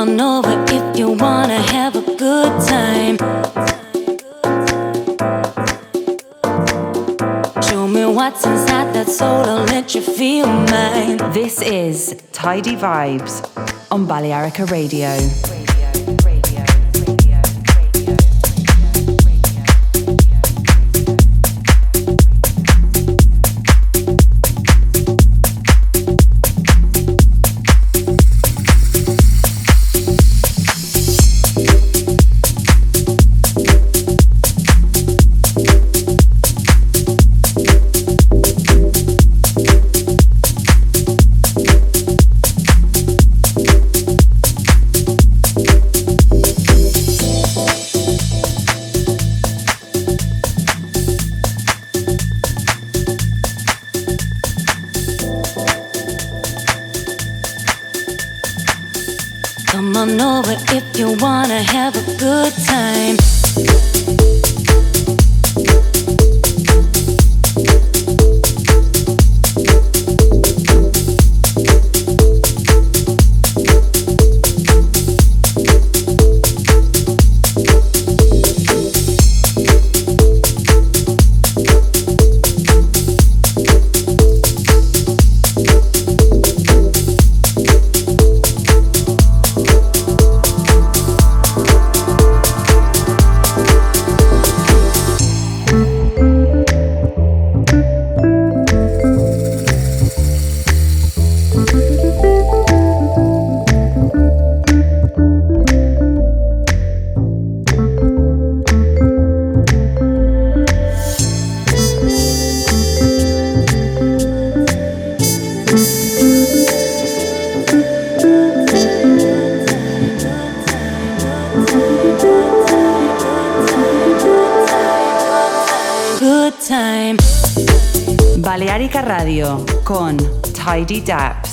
on over if you wanna have a good time. Show me what's inside that soul, I'll let you feel mine. This is Tidy Vibes on Balearica Radio. Balearica Radio con Tidy Daps.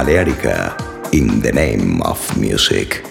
Balearica in the name of music.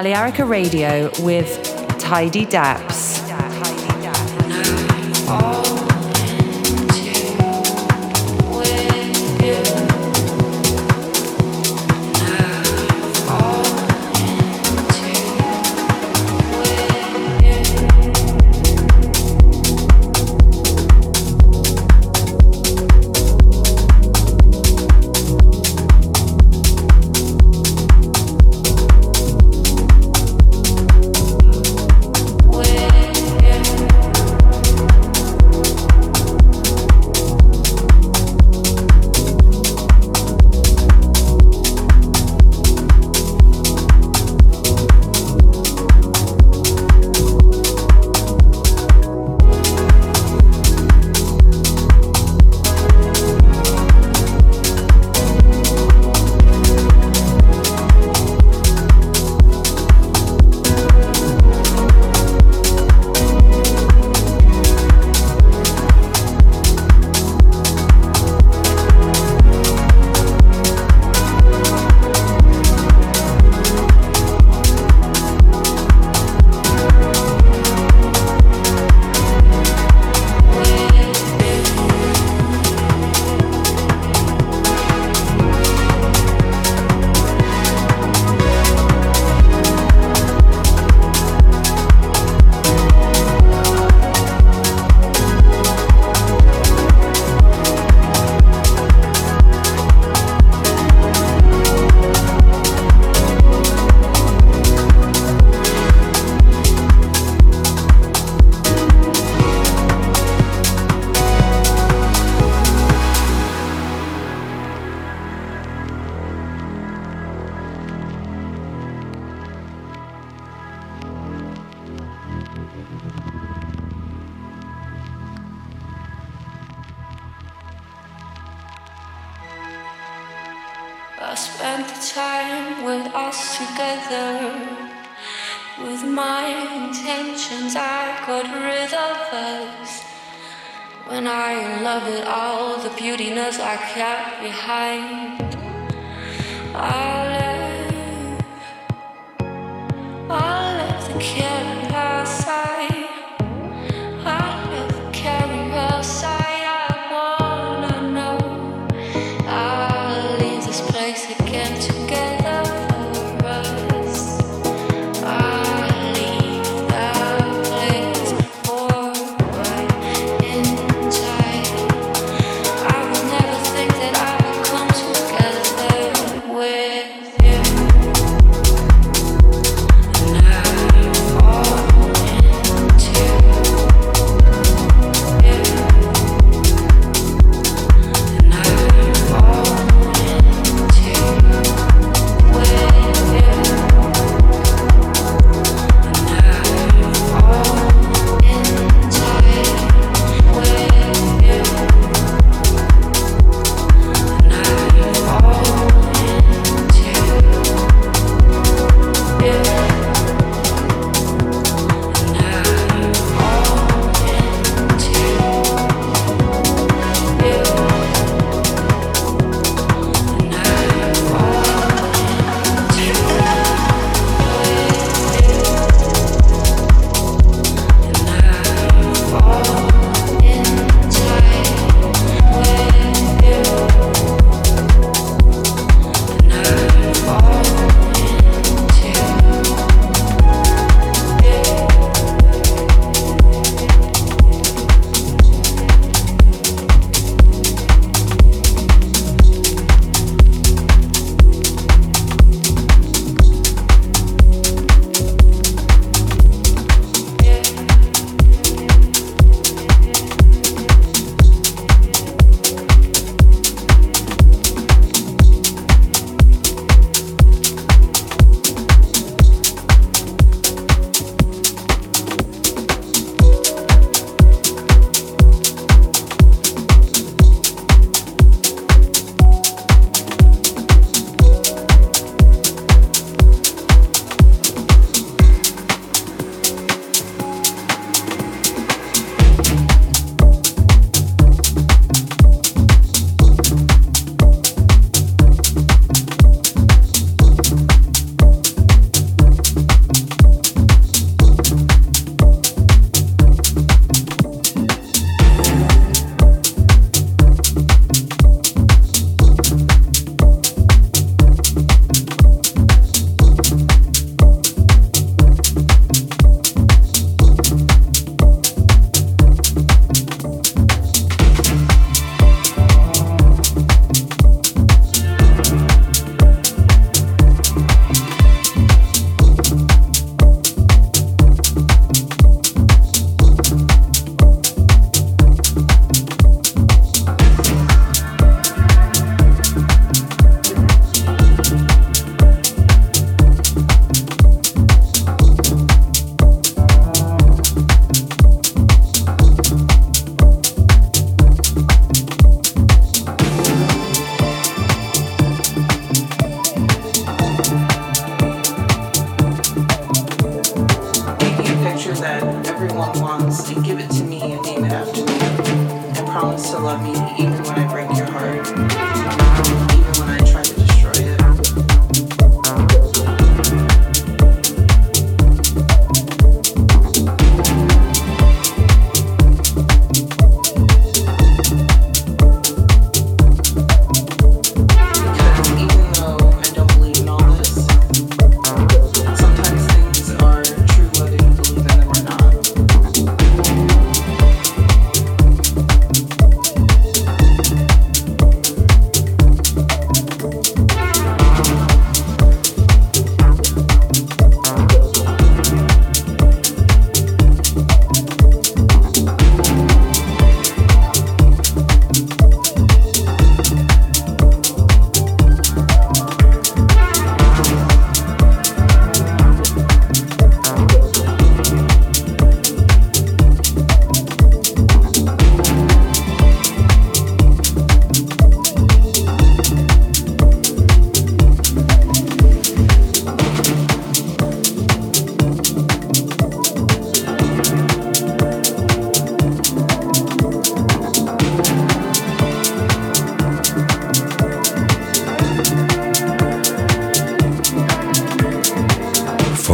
Balearica Radio with Tidy Daps.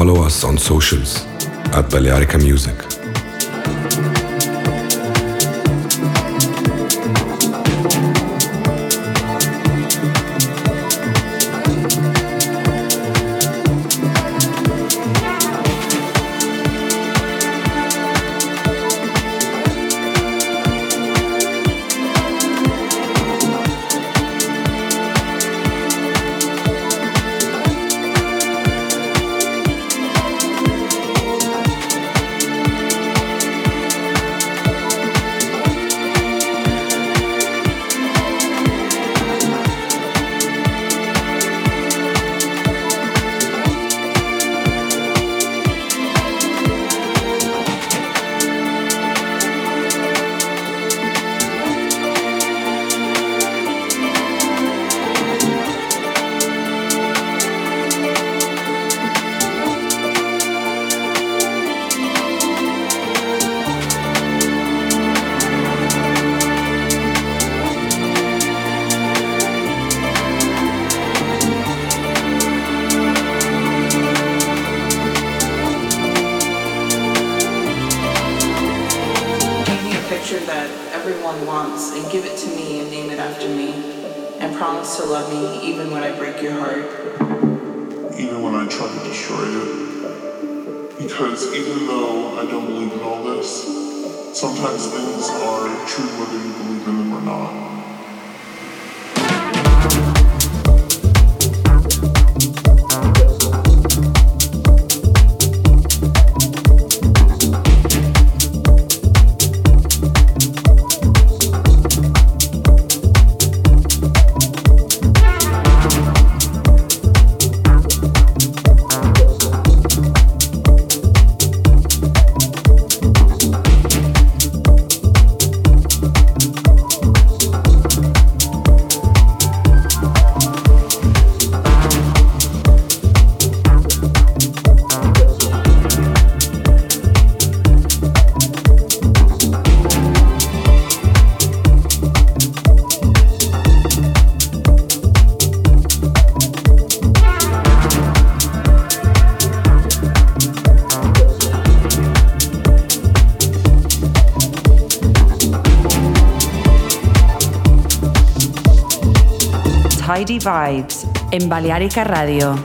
follow us on socials at Balearica Music. Tidy Vibes en Balearica Radio.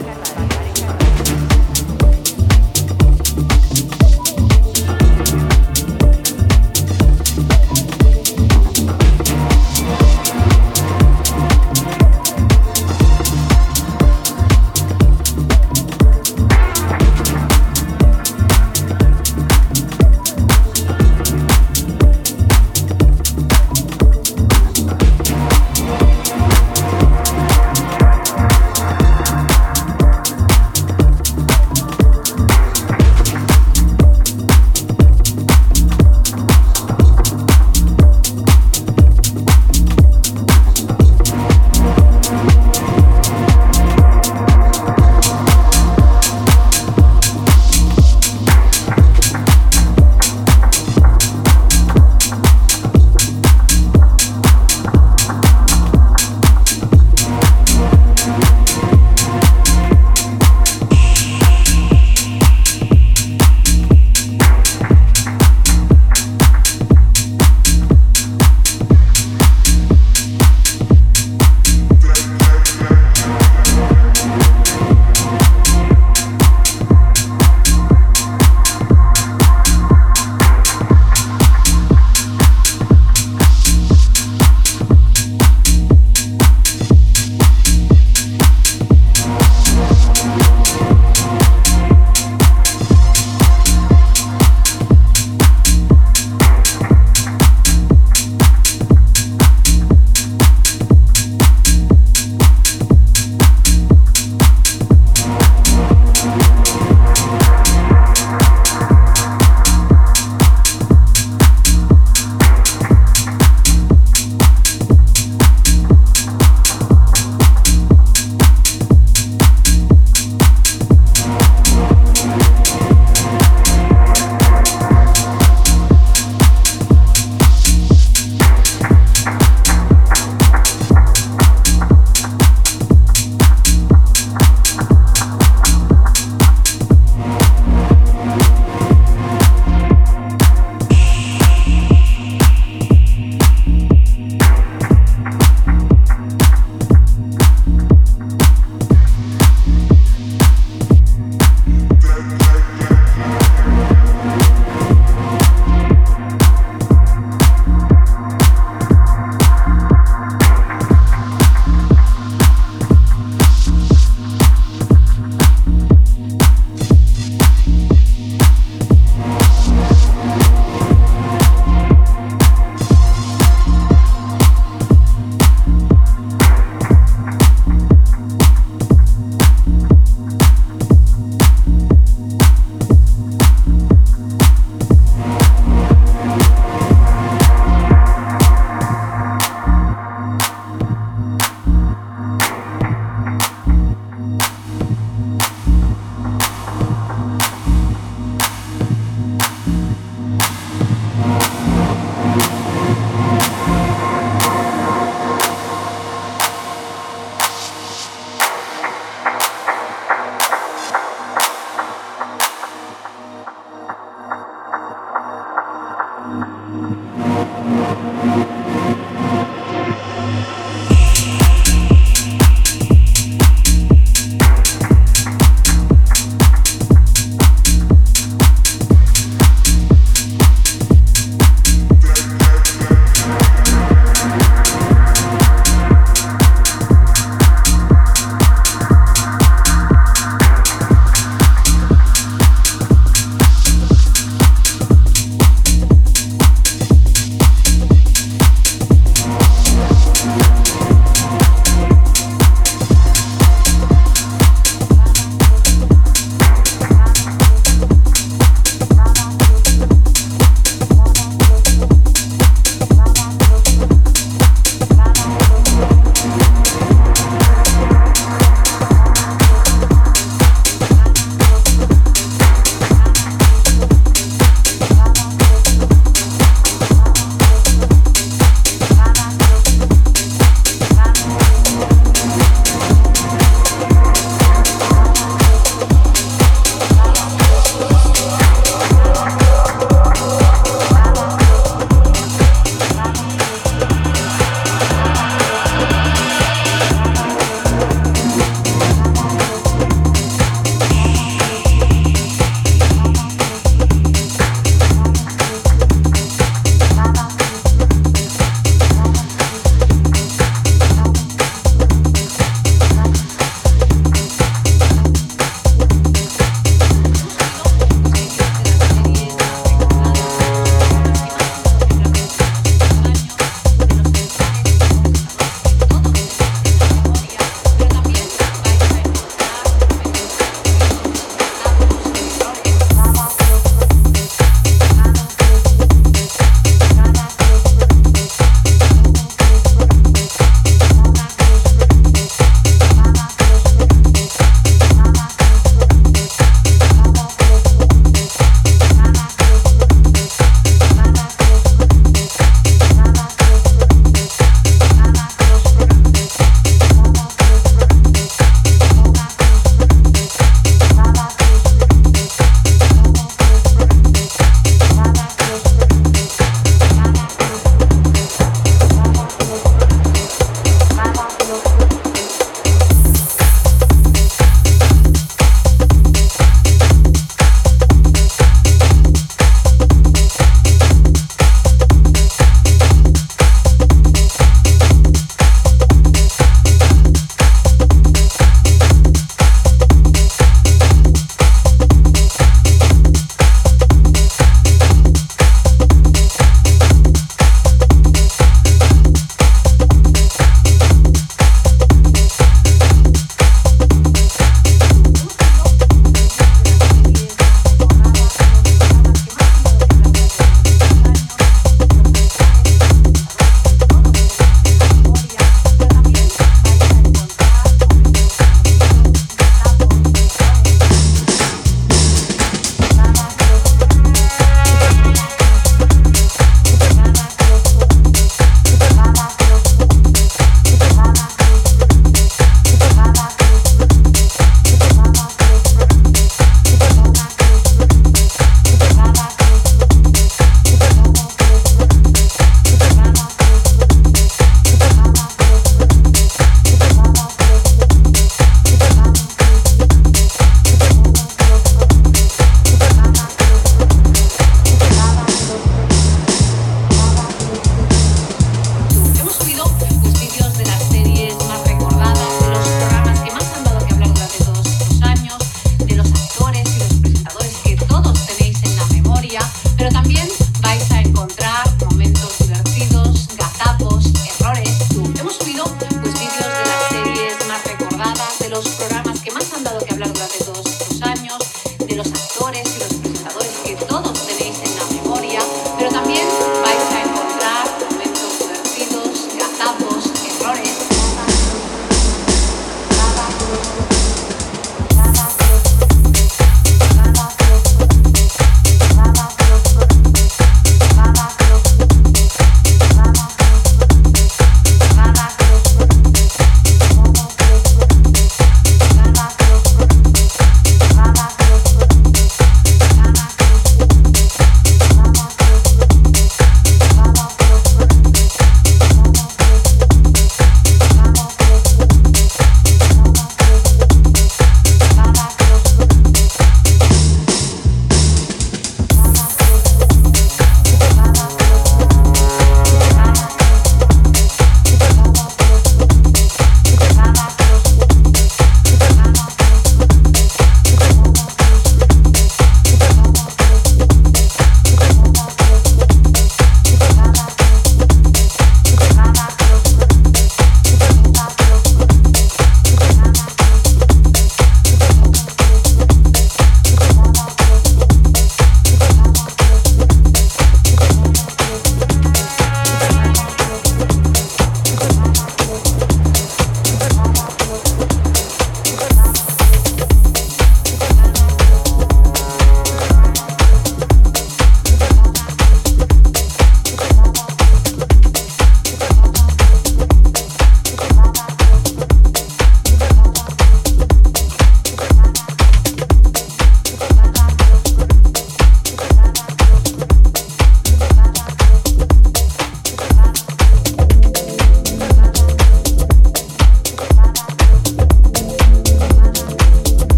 los actores y los presentadores que todos tenéis en la memoria, pero también vais a encontrar momentos divertidos, gazapos, errores.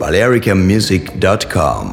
BalearicaMusic.com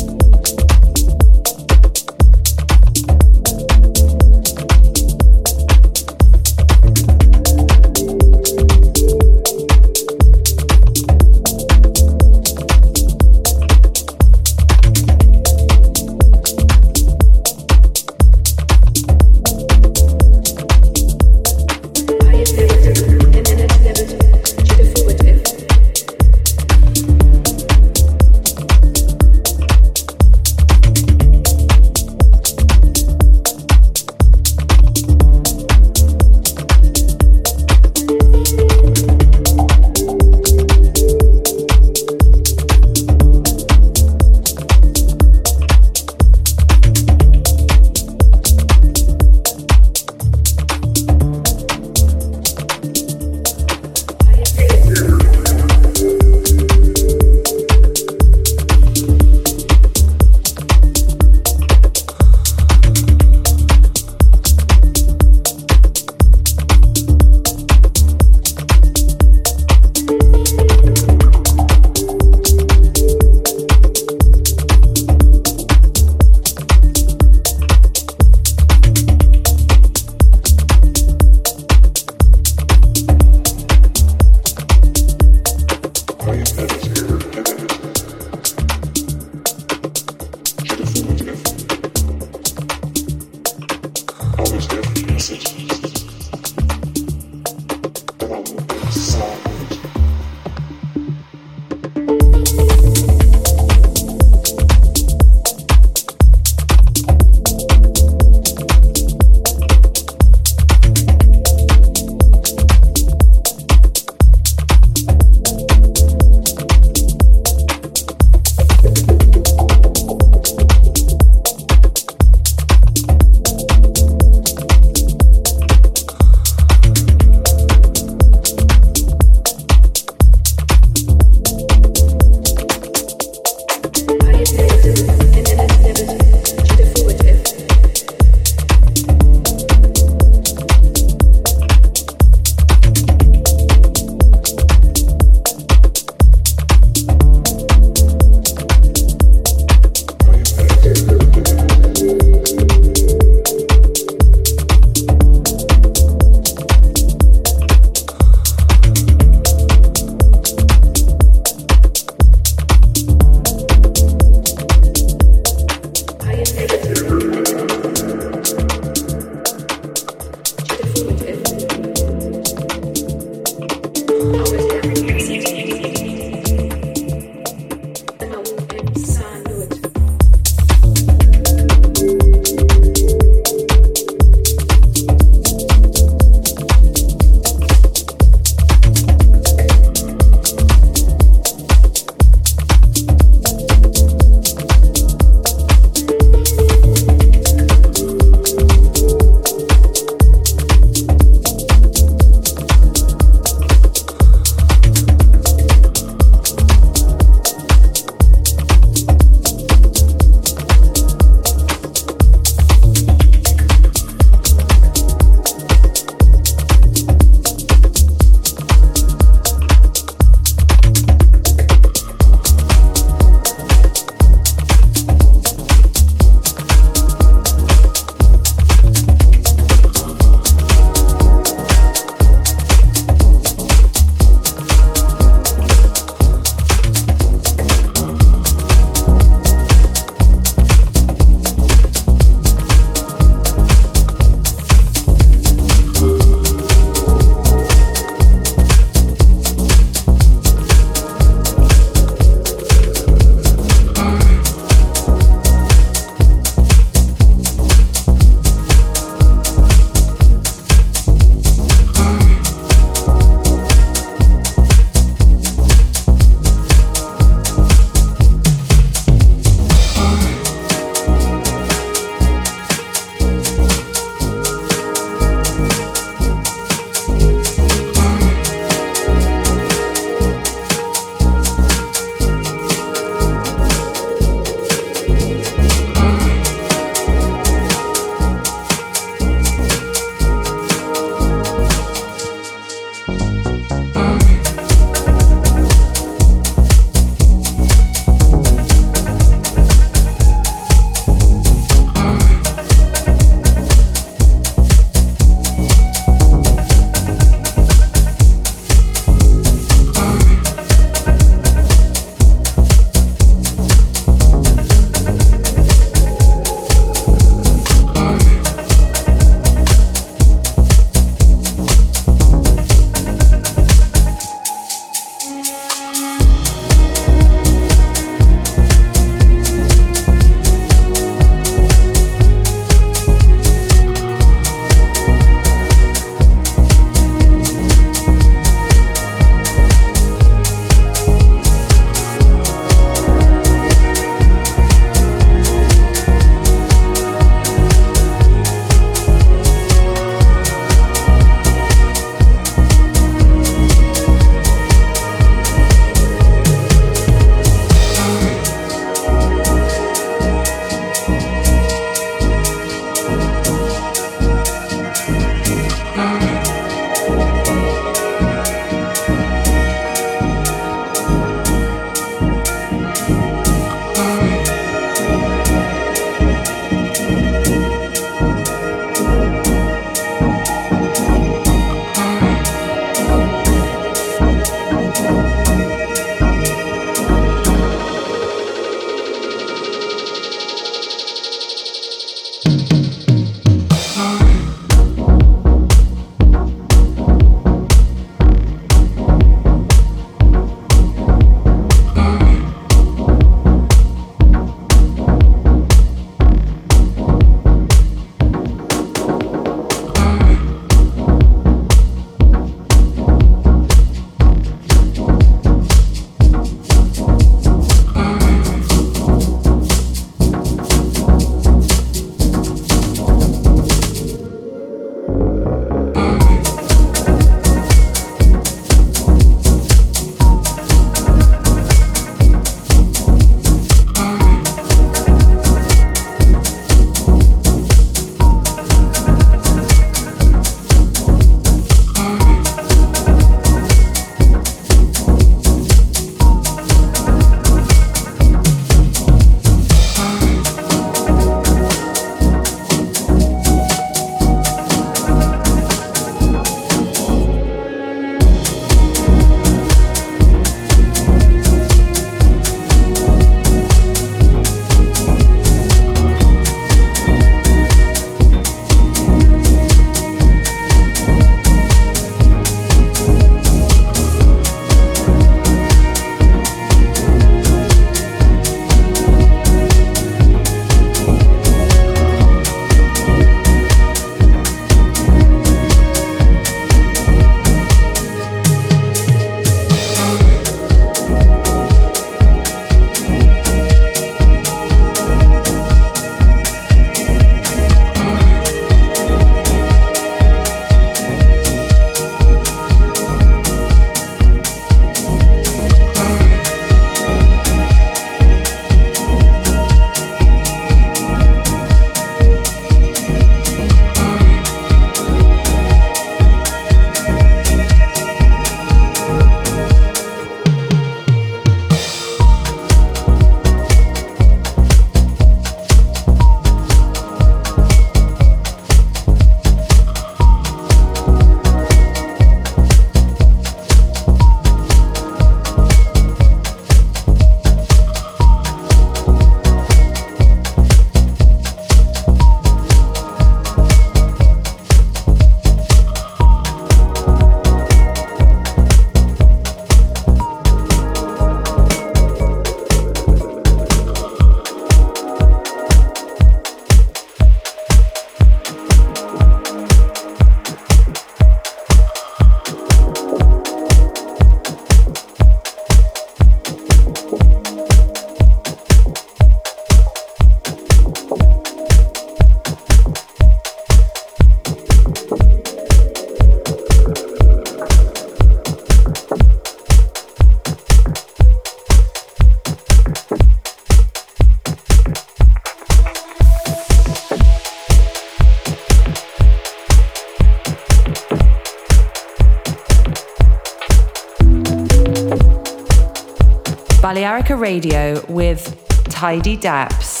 Balearica Radio with Tidy Daps.